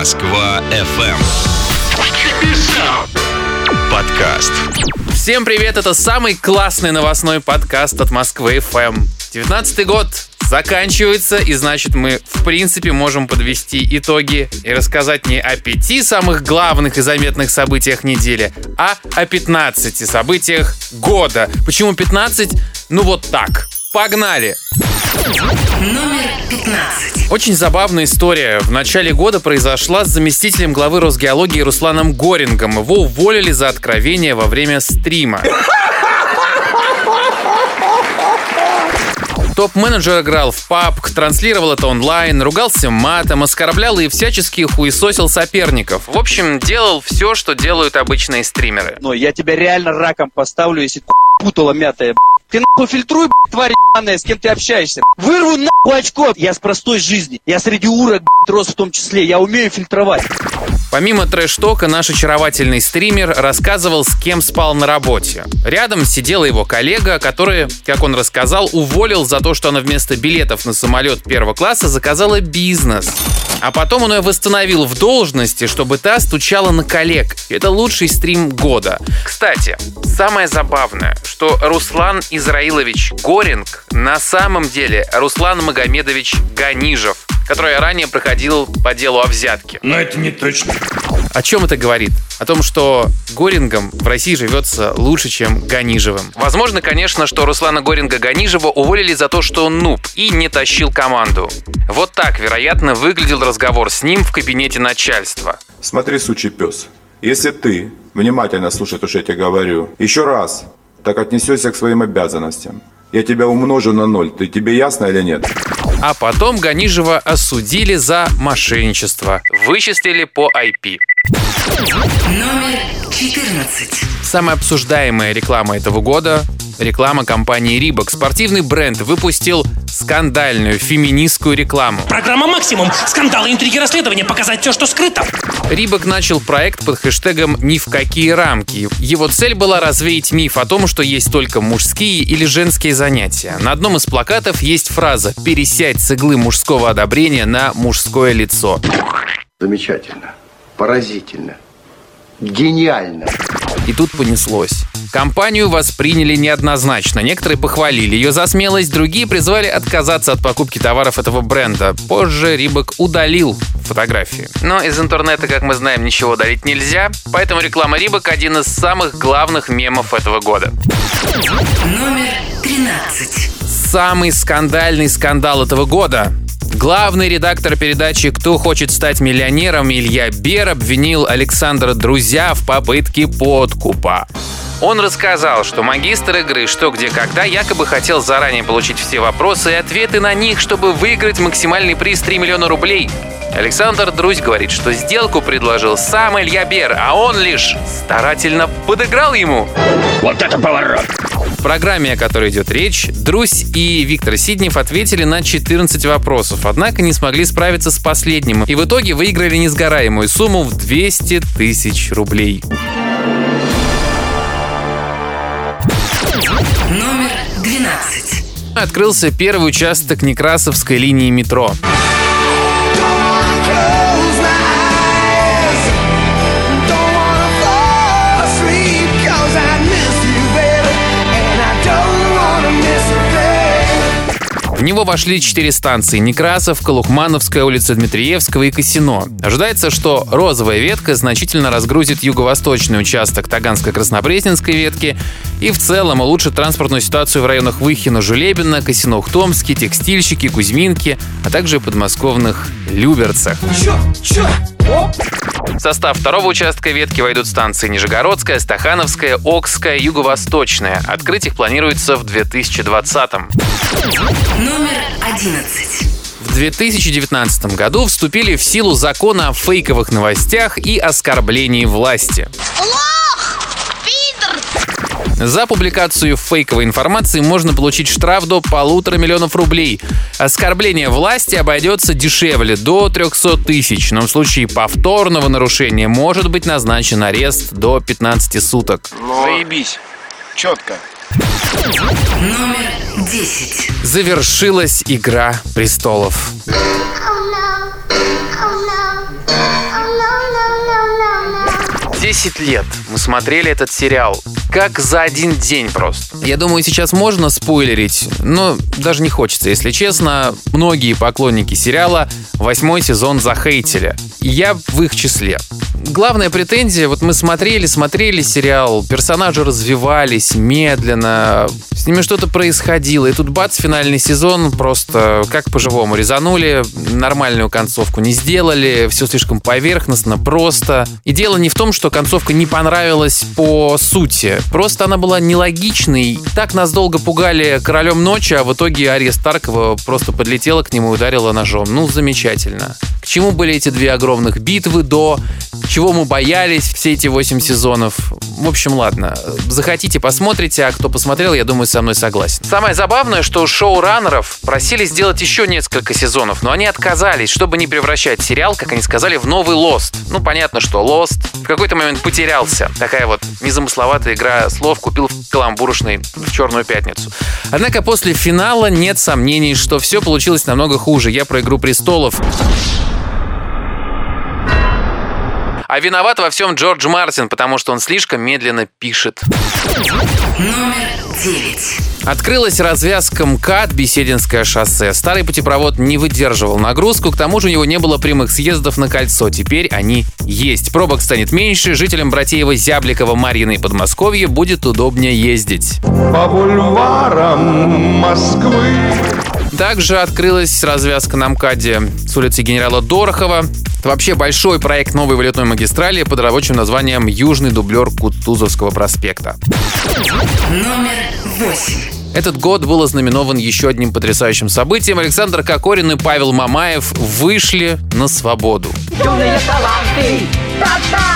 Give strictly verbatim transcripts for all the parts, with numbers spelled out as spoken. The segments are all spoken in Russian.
Москва эф эм. Подкаст. Всем привет, это самый классный новостной подкаст от Москвы эф эм. девятнадцатый год заканчивается, и значит мы в принципе можем подвести итоги и рассказать не о пяти самых главных и заметных событиях недели, а о пятнадцати событиях года. Почему пятнадцать? Ну вот так. Погнали! Номер пятнадцать. Очень забавная история. В начале года произошла с заместителем главы Росгеологии Русланом Горингом. Его уволили за откровение во время стрима. Топ-менеджер играл в пабг, транслировал это онлайн, ругался матом, оскорблял и всячески хуесосил соперников. В общем, делал все, что делают обычные стримеры. Но я тебя реально раком поставлю, если путала мятая. Ты нахуй фильтруй, блядь, тварь ебаная, с кем ты общаешься. Вырву нахуй очко. Я с простой жизни. Я среди урок, блядь, рос в том числе. Я умею фильтровать. Помимо трэш-тока, наш очаровательный стример рассказывал, с кем спал на работе. Рядом сидела его коллега, которая, как он рассказал, уволил за то, что она вместо билетов на самолет первого класса заказала бизнес. А потом он ее восстановил в должности, чтобы та стучала на коллег. Это лучший стрим года. Кстати, самое забавное, что Руслан Израилович Горинг на самом деле Руслан Магомедович Ганижев, который ранее проходил по делу о взятке. Но это не точно. О чем это говорит? О том, что Горингом в России живется лучше, чем Ганижевым. Возможно, конечно, что Руслана Горинга Ганижева уволили за то, что он нуб и не тащил команду. Вот так, вероятно, выглядел разговор с ним в кабинете начальства. Смотри, сучий пес, если ты внимательно слушаешь, что я тебе говорю, еще раз так отнесешься к своим обязанностям, я тебя умножу на ноль. Ты, тебе ясно или нет? А потом Ганижева осудили за мошенничество. Вычислили по ай пи. Номер четырнадцать. Самая обсуждаемая реклама этого года – реклама компании «Рибок». Спортивный бренд выпустил скандальную феминистскую рекламу. Программа «Максимум». Скандалы, интриги, расследования. Показать все, что скрыто. «Рибок» начал проект под хэштегом «Ни в какие рамки». Его цель была развеять миф о том, что есть только мужские или женские занятия. На одном из плакатов есть фраза «Пересядь с иглы мужского одобрения на мужское лицо». Замечательно. Поразительно. Гениально. И тут понеслось. Компанию восприняли неоднозначно. Некоторые похвалили ее за смелость, другие призвали отказаться от покупки товаров этого бренда. Позже Рибок удалил фотографии. Но из интернета, как мы знаем, ничего удалить нельзя, поэтому реклама Рибок – один из самых главных мемов этого года. Номер тринадцать. Самый скандальный скандал этого года. Главный редактор передачи «Кто хочет стать миллионером» Илья Бер обвинил Александра Друзя в попытке подкупа. Он рассказал, что магистр игры «Что, где, когда» якобы хотел заранее получить все вопросы и ответы на них, чтобы выиграть максимальный приз три миллиона рублей. Александр Друзь говорит, что сделку предложил сам Илья Бер, а он лишь старательно подыграл ему. Вот это поворот! В программе, о которой идет речь, Друзь и Виктор Сиднев ответили на четырнадцать вопросов, однако не смогли справиться с последним и в итоге выиграли несгораемую сумму в двести тысяч рублей. Номер двенадцать. Открылся первый участок Некрасовской линии метро. В него вошли четыре станции – Некрасов, Колухмановская, улица Дмитриевского и Косино. Ожидается, что розовая ветка значительно разгрузит юго-восточный участок Таганско-Краснопресненской ветки и в целом улучшит транспортную ситуацию в районах Выхино-Жулебино, Косино-Ухтомский, Текстильщики, Кузьминки, а также подмосковных Люберцах. Чё, чё? В состав второго участка ветки войдут станции Нижегородская, Стахановская, Окская, Юго-Восточная. Открыть их планируется в две тысячи двадцатом. Номер одиннадцать. В две тысячи девятнадцатом году вступили в силу законы о фейковых новостях и оскорблении власти. За публикацию фейковой информации можно получить штраф до полутора миллионов рублей. Оскорбление власти обойдется дешевле, до трехсот тысяч, но в случае повторного нарушения может быть назначен арест до пятнадцати суток. Заебись. Четко. Номер десять. Завершилась «Игра престолов». Oh no. Oh no. десять лет мы смотрели этот сериал. Как за один день просто. Я думаю, сейчас можно спойлерить, но даже не хочется, если честно. Многие поклонники сериала восьмой сезон захейтили. Я в их числе. Главная претензия, вот мы смотрели, смотрели сериал, персонажи развивались медленно, с ними что-то происходило, и тут бац, финальный сезон просто как по-живому резанули, нормальную концовку не сделали, все слишком поверхностно, просто. И дело не в том, что концовка не понравилась по сути, просто она была нелогичной, так нас долго пугали королем ночи, а в итоге Арья Старк просто подлетела к нему и ударила ножом. Ну, замечательно. К чему были эти две огромных битвы до... Чего мы боялись все эти восемь сезонов? В общем, ладно. Захотите, посмотрите, а кто посмотрел, я думаю, со мной согласен. Самое забавное, что шоураннеров просили сделать еще несколько сезонов, но они отказались, чтобы не превращать сериал, как они сказали, в новый Лост. Ну, понятно, что Лост в какой-то момент потерялся. Такая вот незамысловатая игра слов купил в каламбуршной в «Черную пятницу». Однако после финала нет сомнений, что все получилось намного хуже. Я про «Игру престолов». А виноват во всем Джордж Мартин, потому что он слишком медленно пишет. Номер девять. Открылась развязка МКАД «Бесединское шоссе». Старый путепровод не выдерживал нагрузку, к тому же у него не было прямых съездов на кольцо. Теперь они есть. Пробок станет меньше, жителям Братеева, Зябликова, Марьино и Подмосковья будет удобнее ездить. По бульварам Москвы. Также открылась развязка на МКАДе с улицы генерала Дорохова. Это вообще большой проект новой валютной магистрали под рабочим названием «Южный дублер Кутузовского проспекта». Номер восемь. Этот год был ознаменован еще одним потрясающим событием. Александр Кокорин и Павел Мамаев вышли на свободу. Юные таланты! Та-та!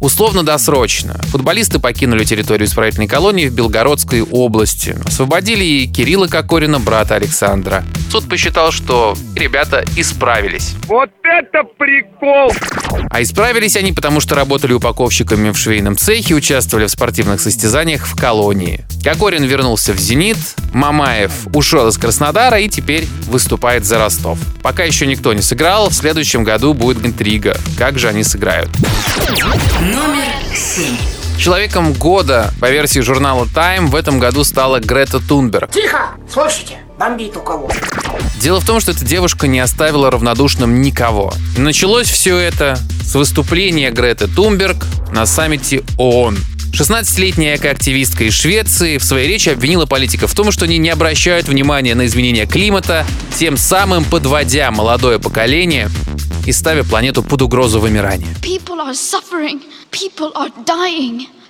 Условно-досрочно. Футболисты покинули территорию исправительной колонии в Белгородской области. Освободили и Кирилла Кокорина, брата Александра. Суд посчитал, что ребята исправились. Вот это прикол! А исправились они, потому что работали упаковщиками в швейном цехе, участвовали в спортивных состязаниях в колонии. Кокорин вернулся в «Зенит», Мамаев ушел из Краснодара и теперь выступает за Ростов. Пока еще никто не сыграл, в следующем году будет интрига. Как же они сыграют? Номер семь. Человеком года по версии журнала Time в этом году стала Грета Тунберг. Тихо! Слушайте! Бомбит у кого? Дело в том, что эта девушка не оставила равнодушным никого. Началось все это с выступления Греты Тунберг на саммите ООН. шестнадцатилетняя экоактивистка из Швеции в своей речи обвинила политиков в том, что они не обращают внимания на изменения климата, тем самым подводя молодое поколение и ставя планету под угрозу вымирания. People are suffering. People are dying.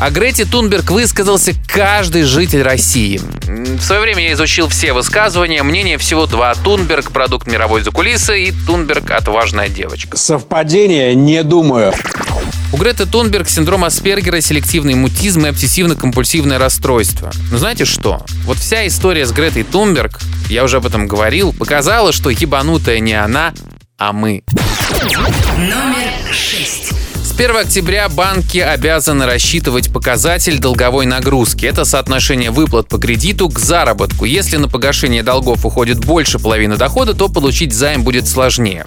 О Грете Тунберг высказался каждый житель России. В свое время я изучил все высказывания. Мнение всего два. Тунберг – продукт мировой закулисы, и Тунберг – отважная девочка. Совпадение? Не думаю. У Греты Тунберг синдром Аспергера, селективный мутизм и обсессивно-компульсивное расстройство. Но знаете что? Вот вся история с Гретой Тунберг, я уже об этом говорил, показала, что ебанутая не она, а мы. Номер шесть. первого октября банки обязаны рассчитывать показатель долговой нагрузки. Это соотношение выплат по кредиту к заработку. Если на погашение долгов уходит больше половины дохода, то получить займ будет сложнее.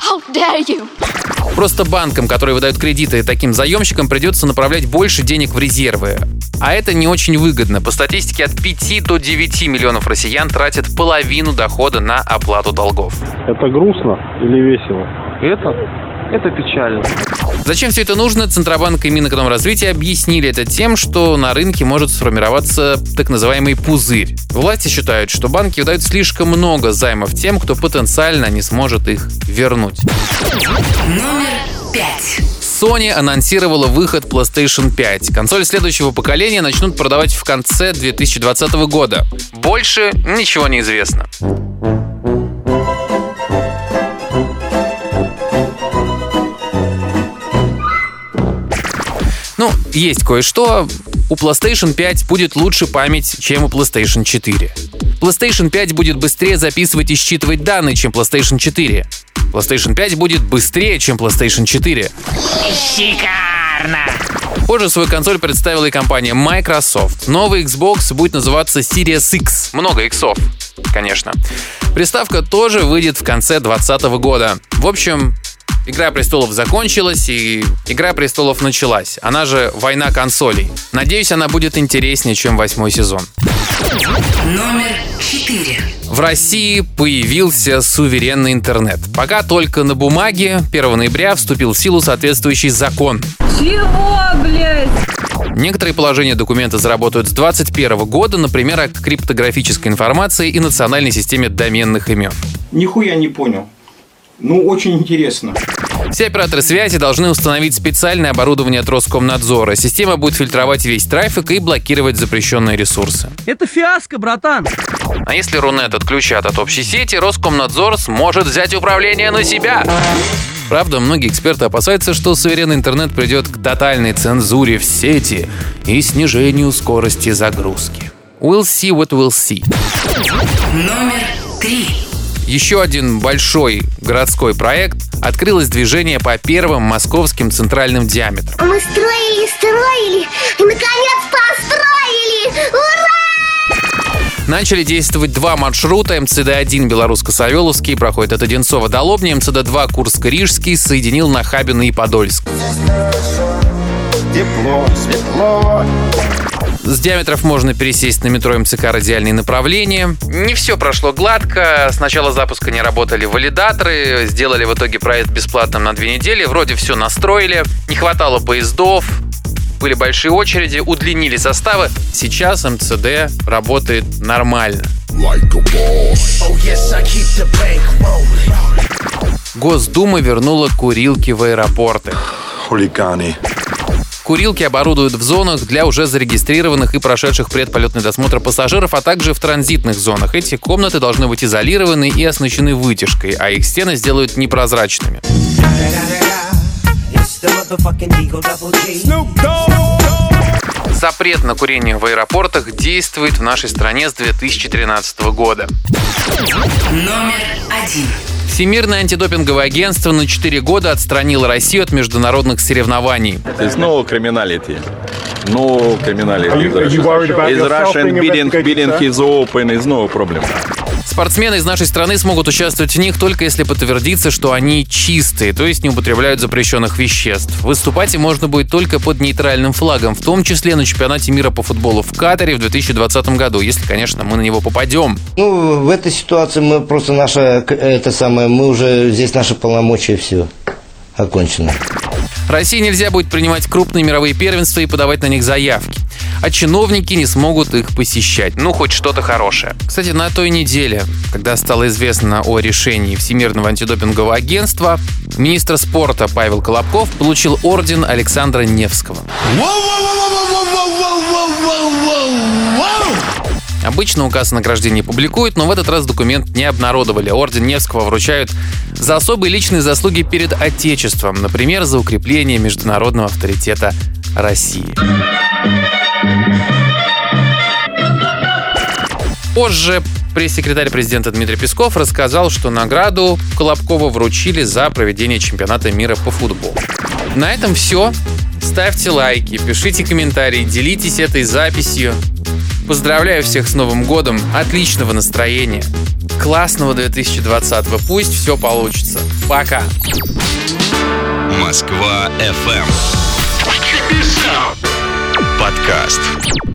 Просто банкам, которые выдают кредиты, и таким заемщикам придется направлять больше денег в резервы. А это не очень выгодно. По статистике, от пяти до девяти миллионов россиян тратят половину дохода на оплату долгов. Это грустно или весело? Это... Это печально. Зачем все это нужно, Центробанк и Минэкономразвитие объяснили это тем, что на рынке может сформироваться так называемый пузырь. Власти считают, что банки выдают слишком много займов тем, кто потенциально не сможет их вернуть. Номер пять. Sony анонсировала выход PlayStation пять. Консоль следующего поколения начнут продавать в конце две тысячи двадцатого года. Больше ничего не известно. Ну, есть кое-что. У PlayStation пять будет лучше память, чем у PlayStation четыре. PlayStation пять будет быстрее записывать и считывать данные, чем PlayStation четыре. PlayStation пять будет быстрее, чем PlayStation четыре. Шикарно! Позже свою консоль представила и компания Microsoft. Новый Xbox будет называться Series X. Много иксов, конечно. Приставка тоже выйдет в конце двадцатого года. В общем, Игра Престолов закончилась и Игра Престолов началась. Она же война консолей. Надеюсь, она будет интереснее, чем восьмой сезон. Номер четыре. В России появился суверенный интернет. Пока только на бумаге. первого ноября вступил в силу соответствующий закон. Чего, блядь? Некоторые положения документа заработают с двадцать первого года, например, о криптографической информации и национальной системе доменных имен. Нихуя не понял. Ну, очень интересно. Все операторы связи должны установить специальное оборудование от Роскомнадзора. Система будет фильтровать весь трафик и блокировать запрещенные ресурсы. Это фиаско, братан! А если Рунет отключат от общей сети, Роскомнадзор сможет взять управление на себя. Правда, многие эксперты опасаются, что суверенный интернет придет к тотальной цензуре в сети и снижению скорости загрузки. We'll see what we'll see. Номер три. Еще один большой городской проект. Открылось движение по первым московским центральным диаметрам. Мы строили, строили и, наконец, построили! Ура! Начали действовать два маршрута. эм цэ дэ один Белорусско-Савеловский проходит от Одинцова до Лобни. эм цэ дэ два Курск-Рижский соединил Нахабино и Подольск. Тепло, светло. С диаметров можно пересесть на метро эм цэ ка радиальные направления. Не все прошло гладко. С начала запуска не работали валидаторы. Сделали в итоге проект бесплатным на две недели. Вроде все настроили. Не хватало поездов. Были большие очереди. Удлинили составы. Сейчас эм цэ дэ работает нормально. Like a boss. Oh, yes, I keep the bank rolling. Госдума вернула курилки в аэропорты. Хулиганы. Курилки оборудуют в зонах для уже зарегистрированных и прошедших предполетный досмотр пассажиров, а также в транзитных зонах. Эти комнаты должны быть изолированы и оснащены вытяжкой, а их стены сделают непрозрачными. Запрет на курение в аэропортах действует в нашей стране с две тысячи тринадцатого года. Номер один. Всемирное антидопинговое агентство на четыре года отстранило Россию от международных соревнований. There's no criminality. No criminality. Is Russian bidding, bidding is open, is no problem. Спортсмены из нашей страны смогут участвовать в них только если подтвердится, что они чистые, то есть не употребляют запрещенных веществ. Выступать им можно будет только под нейтральным флагом, в том числе на чемпионате мира по футболу в Катаре в две тысячи двадцатом году, если, конечно, мы на него попадем. Ну, в этой ситуации мы просто наша, это самое, мы уже здесь наши полномочия все окончено. России нельзя будет принимать крупные мировые первенства и подавать на них заявки. А чиновники не смогут их посещать. Ну, хоть что-то хорошее. Кстати, на той неделе, когда стало известно о решении Всемирного антидопингового агентства, министр спорта Павел Колобков получил орден Александра Невского. Обычно указ о награждении публикуют, но в этот раз документ не обнародовали. Орден Невского вручают за особые личные заслуги перед Отечеством, например, за укрепление международного авторитета России. Позже пресс-секретарь президента Дмитрий Песков рассказал, что награду Колобкову вручили за проведение чемпионата мира по футболу. На этом все. Ставьте лайки, пишите комментарии, делитесь этой записью. Поздравляю всех с Новым годом, отличного настроения, классного две тысячи двадцатого. Пусть все получится. Пока. Москва эф эм.